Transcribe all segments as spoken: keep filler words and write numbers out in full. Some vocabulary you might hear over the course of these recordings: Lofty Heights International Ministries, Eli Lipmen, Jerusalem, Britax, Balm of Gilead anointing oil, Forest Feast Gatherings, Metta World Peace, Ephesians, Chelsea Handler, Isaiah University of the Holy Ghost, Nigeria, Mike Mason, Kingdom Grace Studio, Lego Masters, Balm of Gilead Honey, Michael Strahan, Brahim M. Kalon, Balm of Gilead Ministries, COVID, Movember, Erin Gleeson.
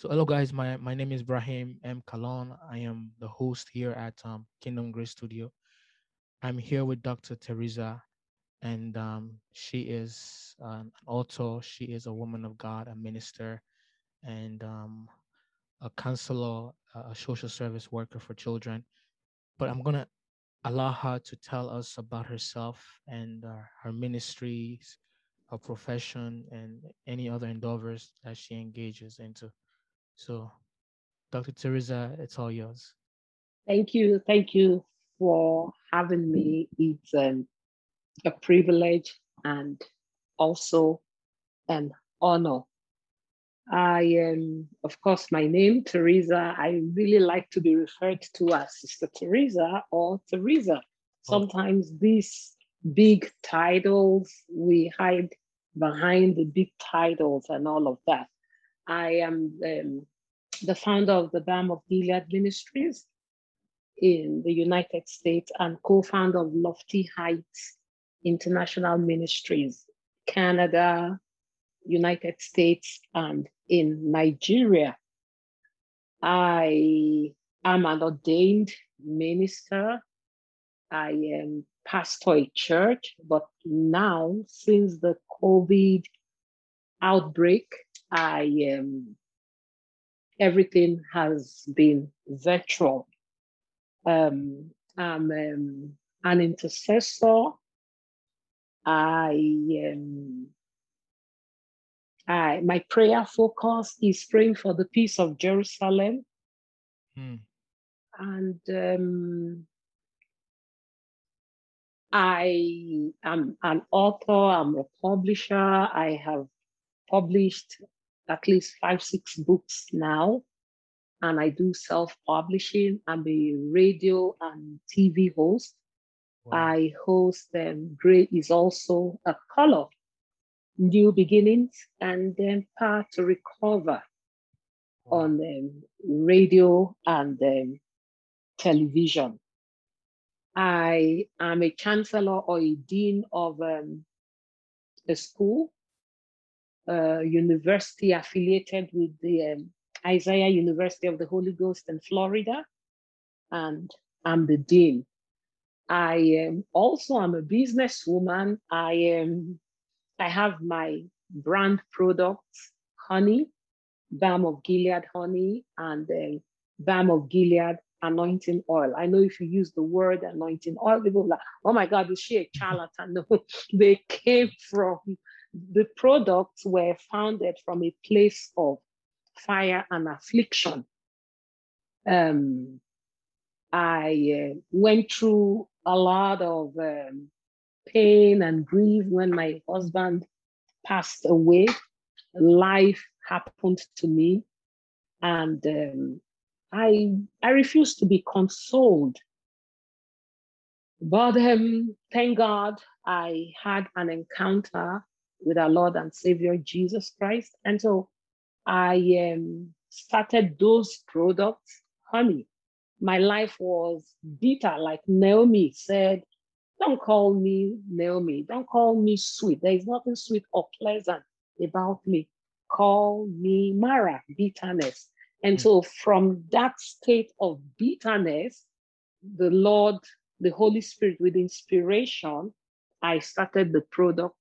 So hello guys, my, my name is Brahim M. Kalon. I am the host here at um, Kingdom Grace Studio. I'm here with Doctor Teresa, and um, she is an author. She is a woman of God, a minister, and um, a counselor, a social service worker for children. But I'm gonna allow her to tell us about herself and uh, her ministries, her profession, and any other endeavors that she engages into. So, Doctor Teresa, it's all yours. Thank you. Thank you for having me. It's um, a privilege and also an honor. I am, of course, my name, Teresa. I really like to be referred to as Sister Teresa or Teresa. Sometimes oh. these big titles, we hide behind the big titles and all of that. I am um, the founder of the Balm of Gilead Ministries in the United States and co-founder of Lofty Heights International Ministries, Canada, United States, and in Nigeria. I am an ordained minister. I am pastor at church, but now, since the COVID outbreak, I um, everything has been virtual. Um, I'm um, an intercessor. I, um, I my prayer focus is praying for the peace of Jerusalem, hmm. and um, I am an author. I'm a publisher. I have published at least five, six books now, and I do self-publishing. I'm a radio and T V host. Wow. I host um, Gray is also a color, New Beginnings, and then Power to Recover wow. on um, radio and um, television. I am a chancellor or a dean of um, a school, Uh, university affiliated with the um, Isaiah University of the Holy Ghost in Florida, and I'm the dean. I am also I'm a businesswoman. I am I have my brand products, honey, Balm of Gilead honey, and uh, Balm of Gilead anointing oil. I know if you use the word anointing oil, people are like, oh my God, is she a charlatan? No, they came from. The products were founded from a place of fire and affliction. Um, I uh, went through a lot of um, pain and grief when my husband passed away. Life happened to me, and um, I I refused to be consoled. But um, thank God, I had an encounter with our Lord and Savior Jesus Christ. And so I um, started those products, honey. My life was bitter, like Naomi said, don't call me Naomi, don't call me sweet. There is nothing sweet or pleasant about me. Call me Mara, bitterness. And mm-hmm. so from that state of bitterness, the Lord, the Holy Spirit with inspiration, I started the product,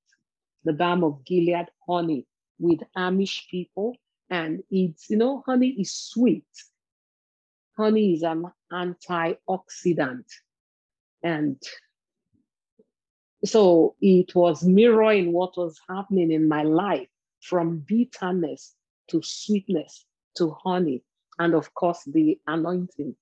the Balm of Gilead honey, with Amish people. And it's, you know, honey is sweet. Honey is an antioxidant. And so it was mirroring what was happening in my life, from bitterness to sweetness to honey. And of course, the anointing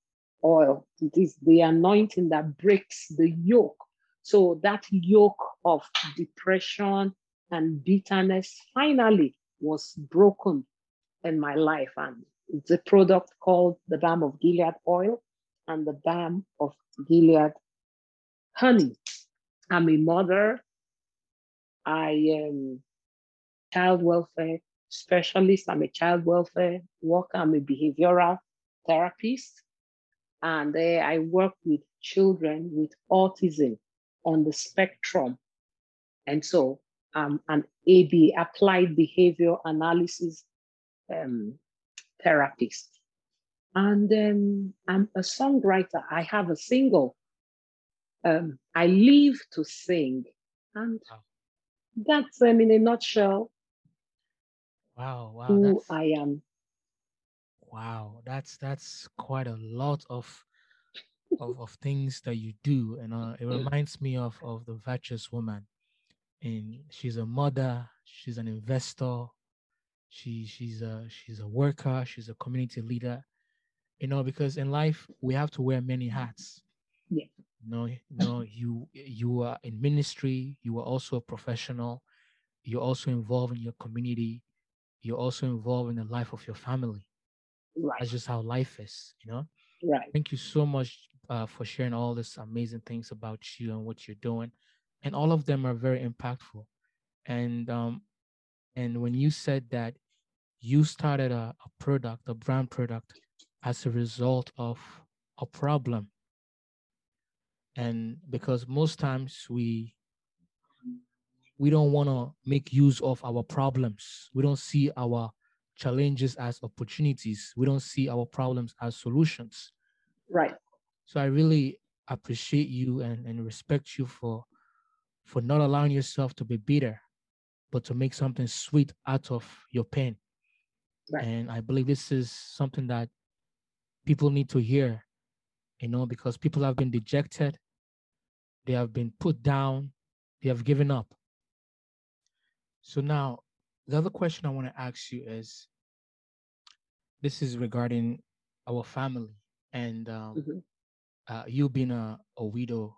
oil. It is the anointing that breaks the yoke. So that yoke of depression and bitterness finally was broken in my life. And it's a product called the Balm of Gilead oil and the Balm of Gilead honey. I'm a mother. I am a child welfare specialist. I'm a child welfare worker. I'm a behavioral therapist. And uh, I work with children with autism on the spectrum. And so Um, an A B, applied behavior analysis um, therapist. And um, I'm a songwriter. I have a single. Um, I live to sing. And wow. that's, I mean, in a nutshell, wow, wow, who that's, I am. Wow, that's that's quite a lot of, of, of things that you do. And uh, it reminds me of, of the virtuous woman. And she's a mother, she's an investor, she she's a she's a worker, she's a community leader. You know, because in life we have to wear many hats. Yeah. You know, you know, you you are in ministry, you are also a professional, you're also involved in your community, you're also involved in the life of your family. Right. That's just how life is, you know. Right. Thank you so much uh, for sharing all these amazing things about you and what you're doing. And all of them are very impactful. And um, and when you said that you started a, a product, a brand product, as a result of a problem. And because most times we we don't want to make use of our problems. We don't see our challenges as opportunities. We don't see our problems as solutions. Right. So I really appreciate you and, and respect you for for not allowing yourself to be bitter, but to make something sweet out of your pain. Right. And I believe this is something that people need to hear, you know, because people have been dejected. They have been put down. They have given up. So now the other question I want to ask you is, this is regarding our family and um, mm-hmm. uh, you being a, a widow.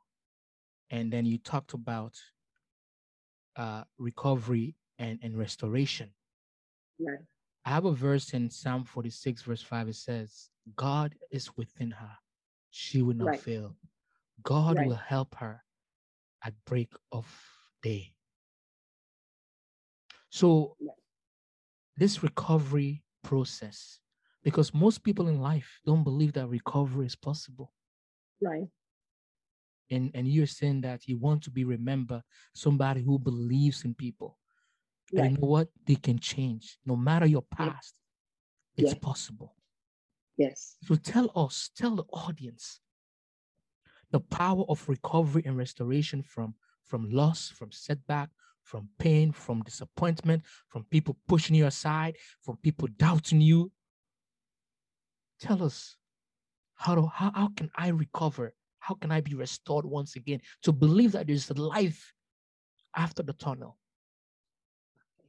And then you talked about uh, recovery and, and restoration. Right. I have a verse in Psalm forty-six, verse five. It says, God is within her. She will not right. fail. God right. will help her at break of day. So right. this recovery process, because most people in life don't believe that recovery is possible. Right. And, and you're saying that you want to be remembered, somebody who believes in people. Right. And you know what? They can change. No matter your past, yeah. it's yeah. possible. Yes. So tell us, tell the audience, the power of recovery and restoration from, from loss, from setback, from pain, from disappointment, from people pushing you aside, from people doubting you. Tell us, how, do, how, how can I recover? How can I be restored once again to believe that there's a life after the tunnel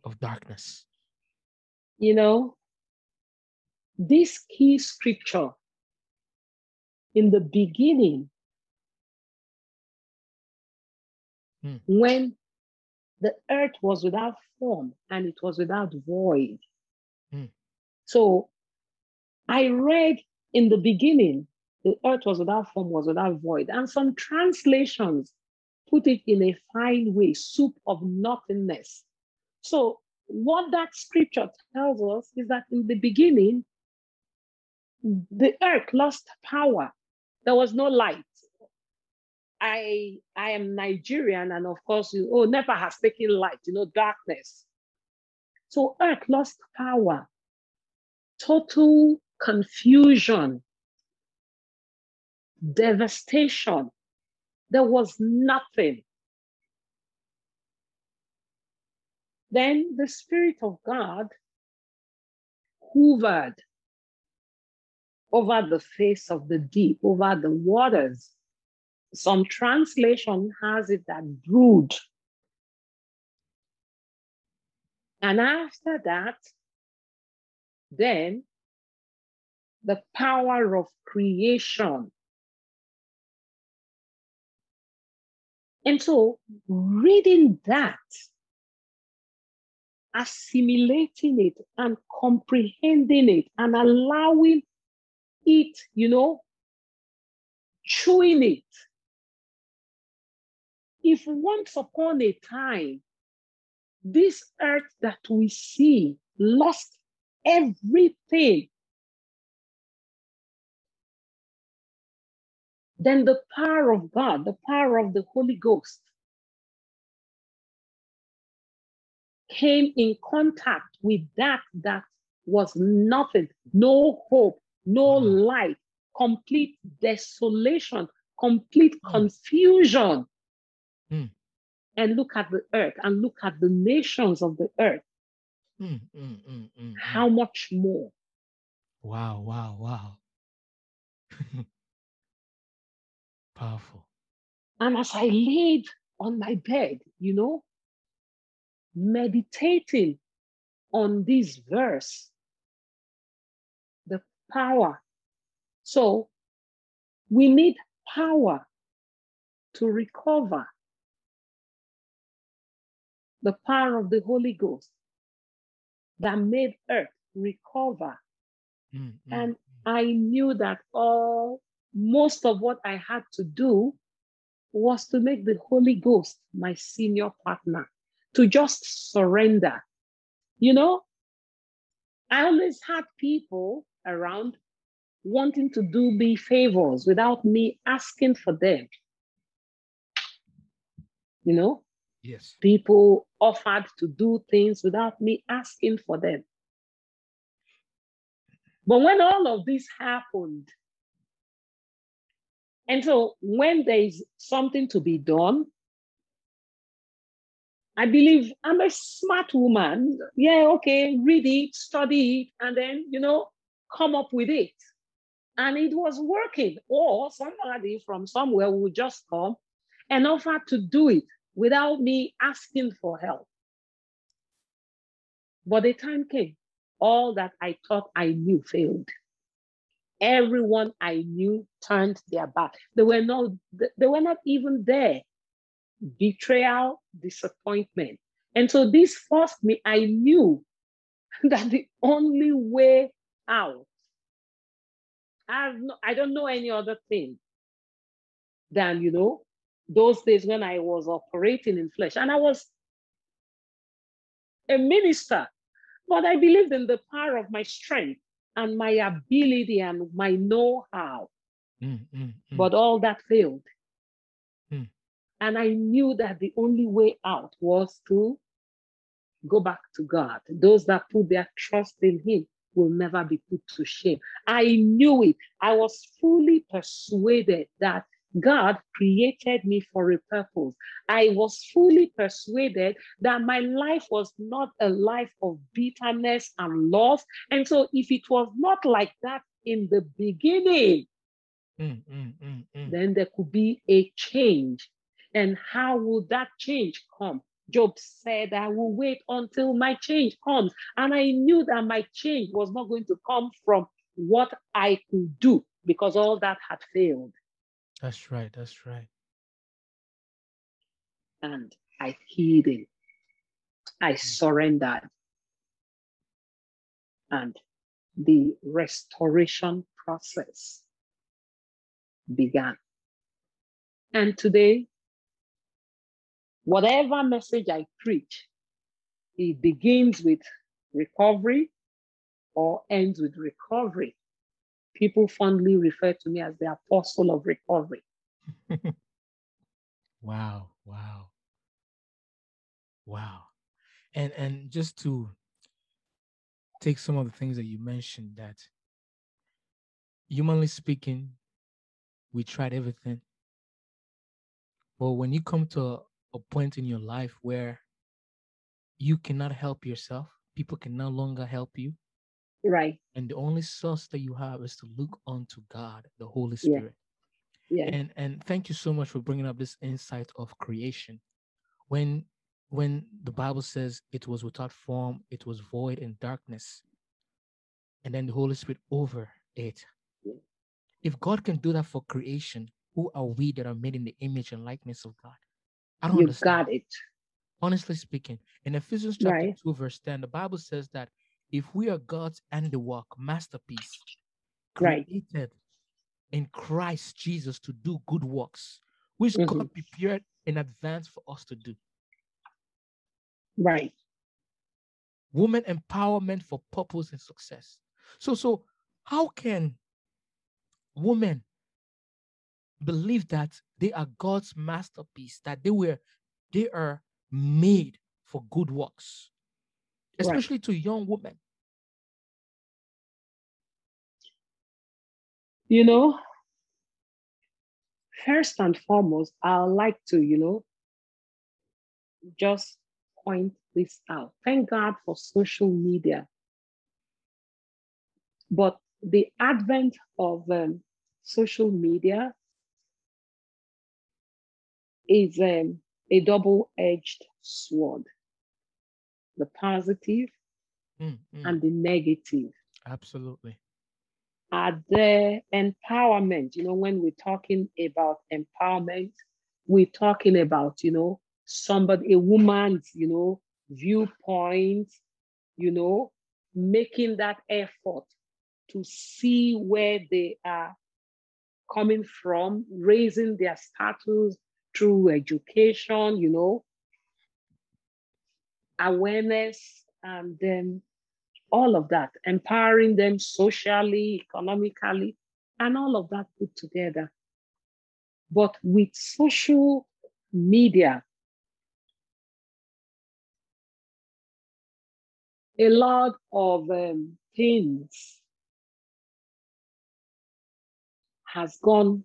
of darkness? You know, this key scripture, in the beginning, hmm. when the earth was without form and it was without void. Hmm. So I read in the beginning, the earth was without form, was without void. And some translations put it in a fine way, soup of nothingness. So what that scripture tells us is that in the beginning, the earth lost power. There was no light. I, I am Nigerian, and of course, you, oh, never has taken light, you know, darkness. So earth lost power. Total confusion. Devastation. There was nothing. Then the Spirit of God hovered over the face of the deep, over the waters. Some translation has it that brood. And after that, then the power of creation. And so reading that, assimilating it and comprehending it and allowing it, you know, chewing it. If once upon a time, this earth that we see lost everything, then the power of God, the power of the Holy Ghost came in contact with that that was nothing, no hope, no light, complete desolation, complete confusion. Mm. And look at the earth, and look at the nations of the earth. Mm, mm, mm, mm, How much more? Wow, wow, wow. Powerful. And as I laid on my bed, you know, meditating on this verse, the power. So we need power to recover, the power of the Holy Ghost that made earth recover. Mm, mm, and mm. I knew that all, most of what I had to do was to make the Holy Ghost my senior partner, to just surrender. You know, I always had people around wanting to do me favors without me asking for them. You know? Yes. People offered to do things without me asking for them. But when all of this happened, and so when there is something to be done, I believe I'm a smart woman. Yeah, okay, read it, study it, and then, you know, come up with it. And it was working. Or somebody from somewhere would just come and offer to do it without me asking for help. But the time came, all that I thought I knew failed. Everyone I knew turned their back. They were not, they were not even there. Betrayal, disappointment. And so this forced me, I knew that the only way out, I've no, I don't know any other thing than, you know, those days when I was operating in flesh. And I was a minister, but I believed in the power of my strength and my ability and my know-how. Mm, mm, mm. But all that failed. Mm. And I knew that the only way out was to go back to God. Those that put their trust in Him will never be put to shame. I knew it. I was fully persuaded that God created me for a purpose. I was fully persuaded that my life was not a life of bitterness and loss. And so if it was not like that in the beginning, mm, mm, mm, mm. then there could be a change. And how will that change come? Job said, I will wait until my change comes. And I knew that my change was not going to come from what I could do, because all that had failed. That's right, that's right. And I hid it. I surrendered. And the restoration process began. And today, whatever message I preach, it begins with recovery or ends with recovery. People fondly refer to me as the apostle of recovery. Wow, wow, wow. And and just to take some of the things that you mentioned, that humanly speaking, we tried everything. But when you come to a, a point in your life where you cannot help yourself, people can no longer help you. Right. And the only source that you have is to look unto God, the Holy Spirit. Yeah. Yeah. And and thank you so much for bringing up this insight of creation. When when the Bible says it was without form, it was void in darkness, and then the Holy Spirit over it. Yeah. If God can do that for creation, who are we that are made in the image and likeness of God? I don't you understand. Got it. Honestly speaking, in Ephesians chapter right. two, verse ten, the Bible says that if we are God's handiwork, masterpiece, created right. in Christ Jesus to do good works, which mm-hmm. God prepared in advance for us to do. Right. Woman empowerment for purpose and success. So, so how can women believe that they are God's masterpiece, that they were, they are made for good works, especially right. to young women? You know, first and foremost, I'd like to, you know, just point this out. Thank God for social media. But the advent of um, social media is um, a double-edged sword. The positive mm, mm. and the negative. Absolutely. Are there empowerment? You know, when we're talking about empowerment, we're talking about, you know, somebody, a woman's, you know, viewpoint, you know, making that effort to see where they are coming from, raising their status through education, you know, awareness, and then all of that, empowering them socially, economically, and all of that put together. But with social media, a lot of um, things has gone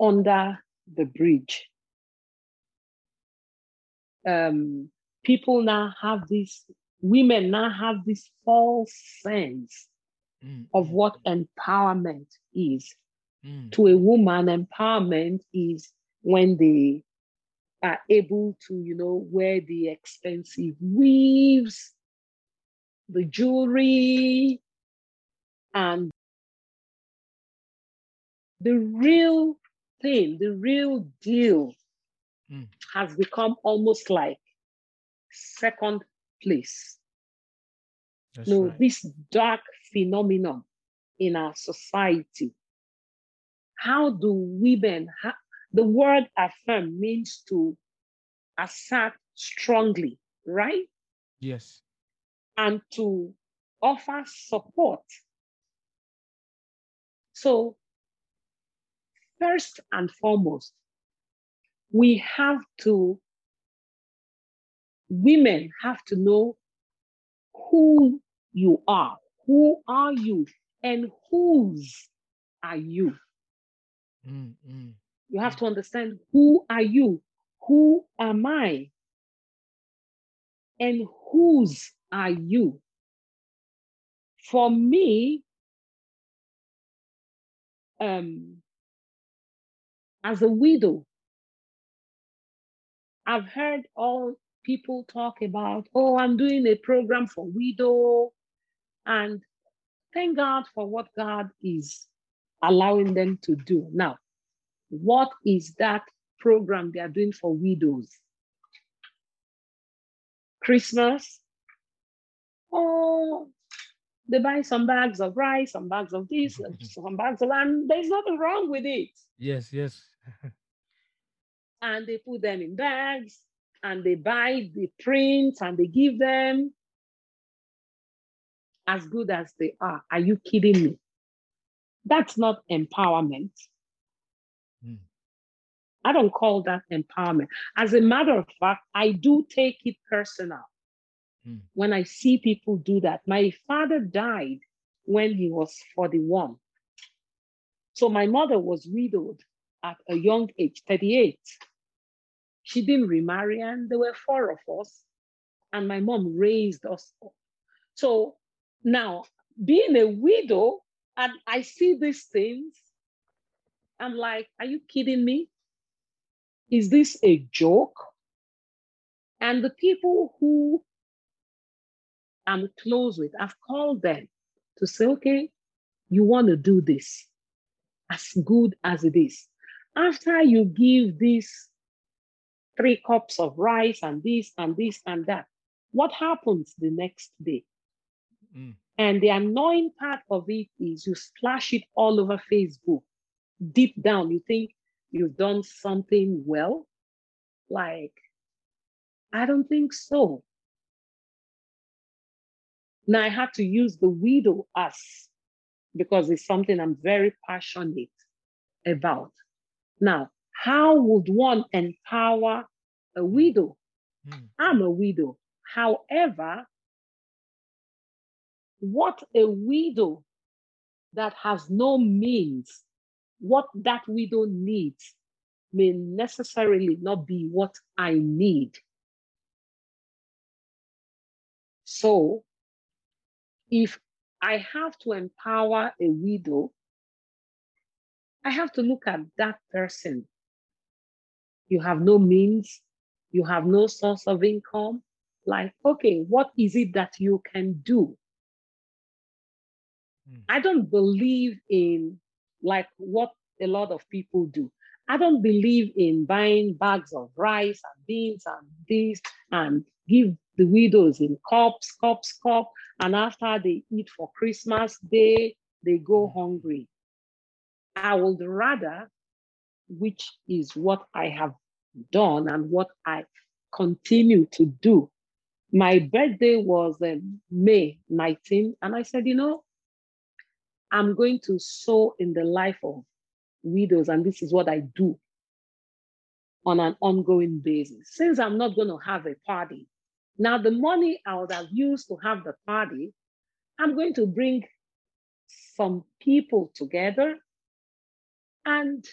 under the bridge. Um, people now have this, women now have this false sense mm. of what empowerment is. Mm. To a woman, empowerment is when they are able to, you know, wear the expensive weaves, the jewelry, and the real thing, the real deal mm. has become almost like second place. That's no, right. This dark phenomenon in our society. How do women, ha- the word affirm means to assert strongly, right? Yes. And to offer support. So, first and foremost, we have to Women have to know who you are. Who are you and whose are you? Mm, mm, you have mm. to understand, who are you? Who am I? And whose are you? For me, um, as a widow, I've heard all people talk about, oh, I'm doing a program for widow. And thank God for what God is allowing them to do. Now, what is that program they are doing for widows? Christmas? Oh, they buy some bags of rice, some bags of this, some bags of that. There's nothing wrong with it. Yes, yes. And they put them in bags, and they buy the prints and they give them, as good as they are. Are you kidding me? That's not empowerment. Mm. I don't call that empowerment. As a matter of fact, I do take it personal. Mm. When I see people do that. My father died when he was forty-one. So my mother was widowed at a young age, thirty-eight. She didn't remarry, and there were four of us, and my mom raised us up. So now, being a widow, and I see these things, I'm like, are you kidding me? Is this a joke? And the people who I'm close with, I've called them to say, okay, you want to do this as good as it is. After you give this three cups of rice and this and this and that, what happens the next day? Mm. And the annoying part of it is you splash it all over Facebook. Deep down, you think you've done something well. Like, I don't think so. Now I had to use the widow as, because it's something I'm very passionate about. Now, how would one empower a widow? Mm. I'm a widow. However, what a widow that has no means what that widow needs may necessarily not be what I need. So, if I have to empower a widow, I have to look at that person. You have no means, you have no source of income. Like, okay, what is it that you can do? Mm. I don't believe in like what a lot of people do. I don't believe in buying bags of rice and beans and this and give the widows in cups, cups, cups. And after they eat for Christmas Day, they go hungry. I would rather, which is what I have done and what I continue to do. My birthday was uh, May nineteenth. And I said, you know, I'm going to sow in the life of widows. And this is what I do on an ongoing basis. Since I'm not going to have a party. Now, the money I would have used to have the party, I'm going to bring some people together and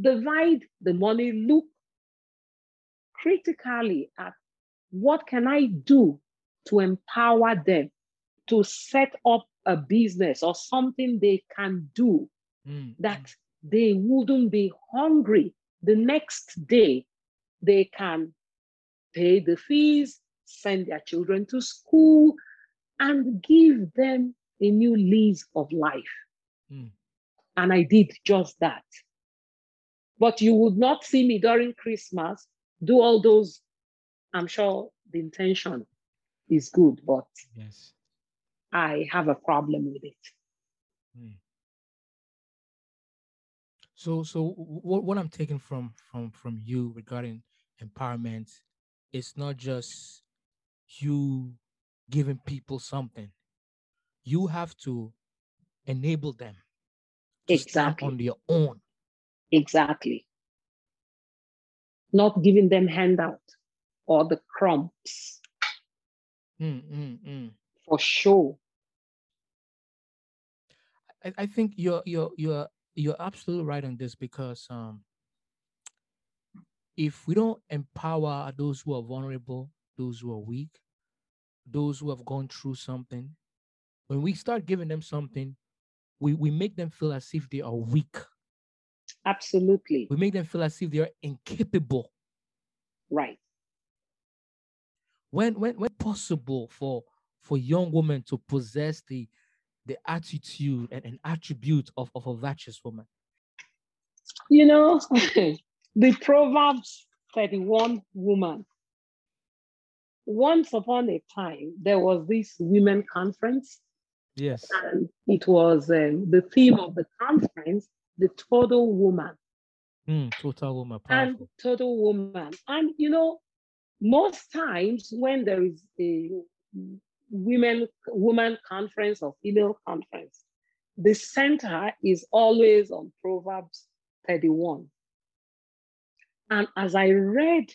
divide the money, look critically at what can I do to empower them to set up a business or something they can do mm. that they wouldn't be hungry the next day. They can pay the fees, send their children to school, and give them a new lease of life. Mm. And I did just that. But you would not see me during Christmas do all those. I'm sure the intention is good, but yes, I have a problem with it. Mm. So, so what, what I'm taking from, from, from you regarding empowerment, it's not just you giving people something. You have to enable them to exactly stand on their own. Exactly. Not giving them handout or the crumbs. Mm, mm, mm. For sure. I, I think you're you're you're you're absolutely right on this, because um if we don't empower those who are vulnerable, those who are weak, those who have gone through something, when we start giving them something, we, we make them feel as if they are weak. Absolutely. We make them feel as if they are incapable. Right. When when when possible for, for young women to possess the, the attitude and an attribute of, of a virtuous woman? You know... The Proverbs thirty-one woman. Once upon a time, there was this women conference. Yes. And it was um, the theme of the conference, the total woman. Mm, total woman. Powerful. And total woman. And, you know, most times when there is a women, woman conference or female conference, the center is always on Proverbs thirty-one. And as I read,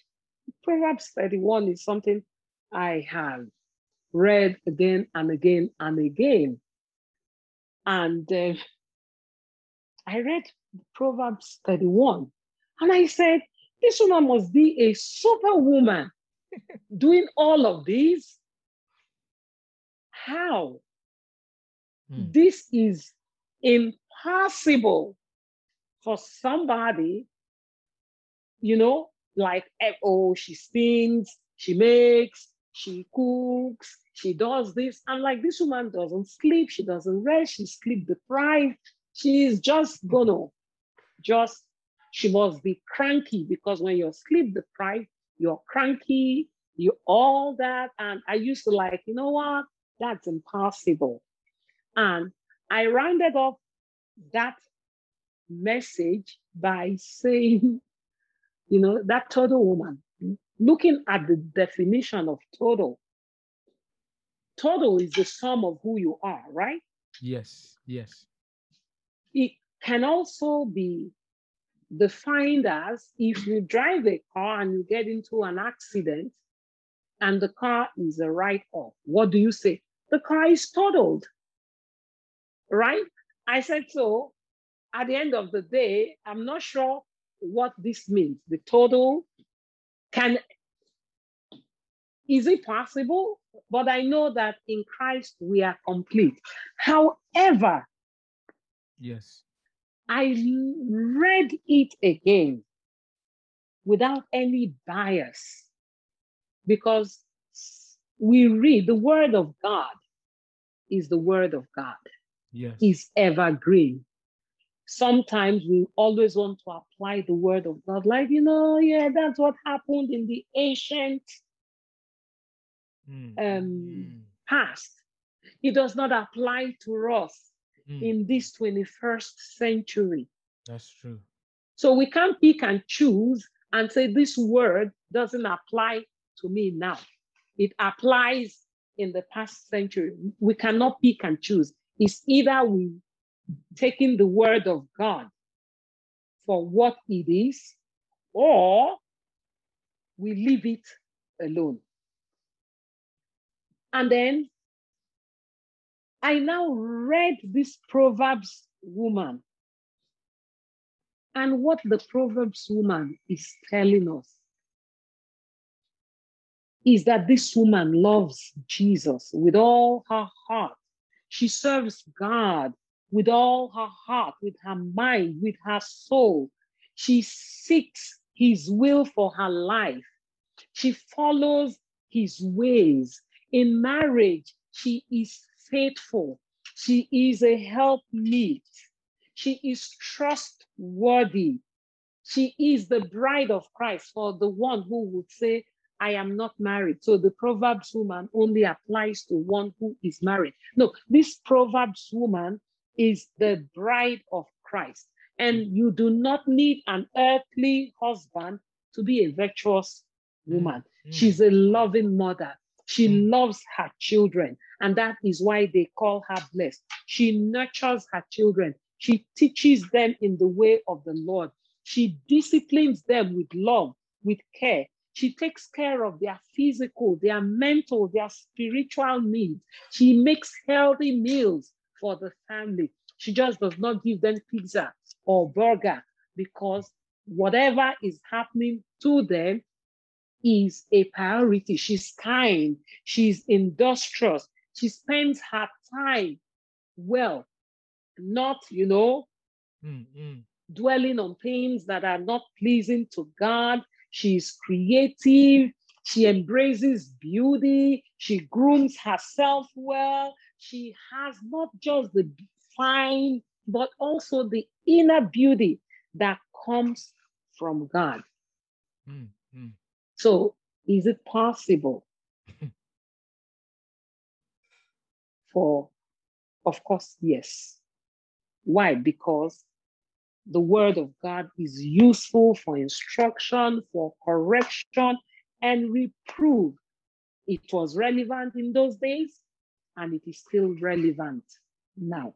Proverbs thirty-one is something I have read again and again and again. And uh, I read Proverbs thirty-one, and I said, this woman must be a superwoman doing all of these. How? Mm. This is impossible for somebody. You know, like, oh, she spins, she makes, she cooks, she does this. And like, this woman doesn't sleep, she doesn't rest, she's sleep deprived. She's just gonna, just, she must be cranky, because when you're sleep deprived, you're cranky, you all that. And I used to like, you know what? That's impossible. And I rounded off that message by saying, you know, that total woman, looking at the definition of total, total is the sum of who you are, right? Yes, yes. It can also be defined as, if you drive a car and you get into an accident and the car is a write-off, what do you say? The car is totaled, right? I said, so at the end of the day, I'm not sure what this means. The total can, is it possible? But I know that in Christ, we are complete. However, yes, I read it again without any bias, because we read the word of God is the word of God. Yes. Is evergreen. Sometimes we always want to apply the word of God, like, you know, yeah, that's what happened in the ancient mm. Um, mm. past. It does not apply to us mm. in this twenty-first century. That's true. So we can't pick and choose and say this word doesn't apply to me now. It applies in the past century. We cannot pick and choose. It's either we taking the word of God for what it is, or we leave it alone. And then I now read this Proverbs woman and what the Proverbs woman is telling us is that this woman loves Jesus with all her heart. She serves God with all her heart, with her mind, with her soul. She seeks his will for her life. She follows his ways. In marriage, she is faithful. She is a helpmeet. She is trustworthy. She is the bride of Christ, for the one who would say, I am not married. So the Proverbs woman only applies to one who is married. No, this Proverbs woman is the bride of Christ. And you do not need an earthly husband to be a virtuous woman. Mm-hmm. She's a loving mother. She mm-hmm. loves her children. And that is why they call her blessed. She nurtures her children. She teaches them in the way of the Lord. She disciplines them with love, with care. She takes care of their physical, their mental, their spiritual needs. She makes healthy meals for the family. She just does not give them pizza or burger, because whatever is happening to them is a priority. She's kind. She's industrious. She spends her time well, not, you know, mm-hmm. dwelling on things that are not pleasing to God. She's creative. She embraces beauty. She grooms herself well. She has not just the fine, but also the inner beauty that comes from God. Mm, mm. So, is it possible for, of course, yes. Why? Because the word of God is useful for instruction, for correction, and reprove. It was relevant in those days, and it is still relevant now.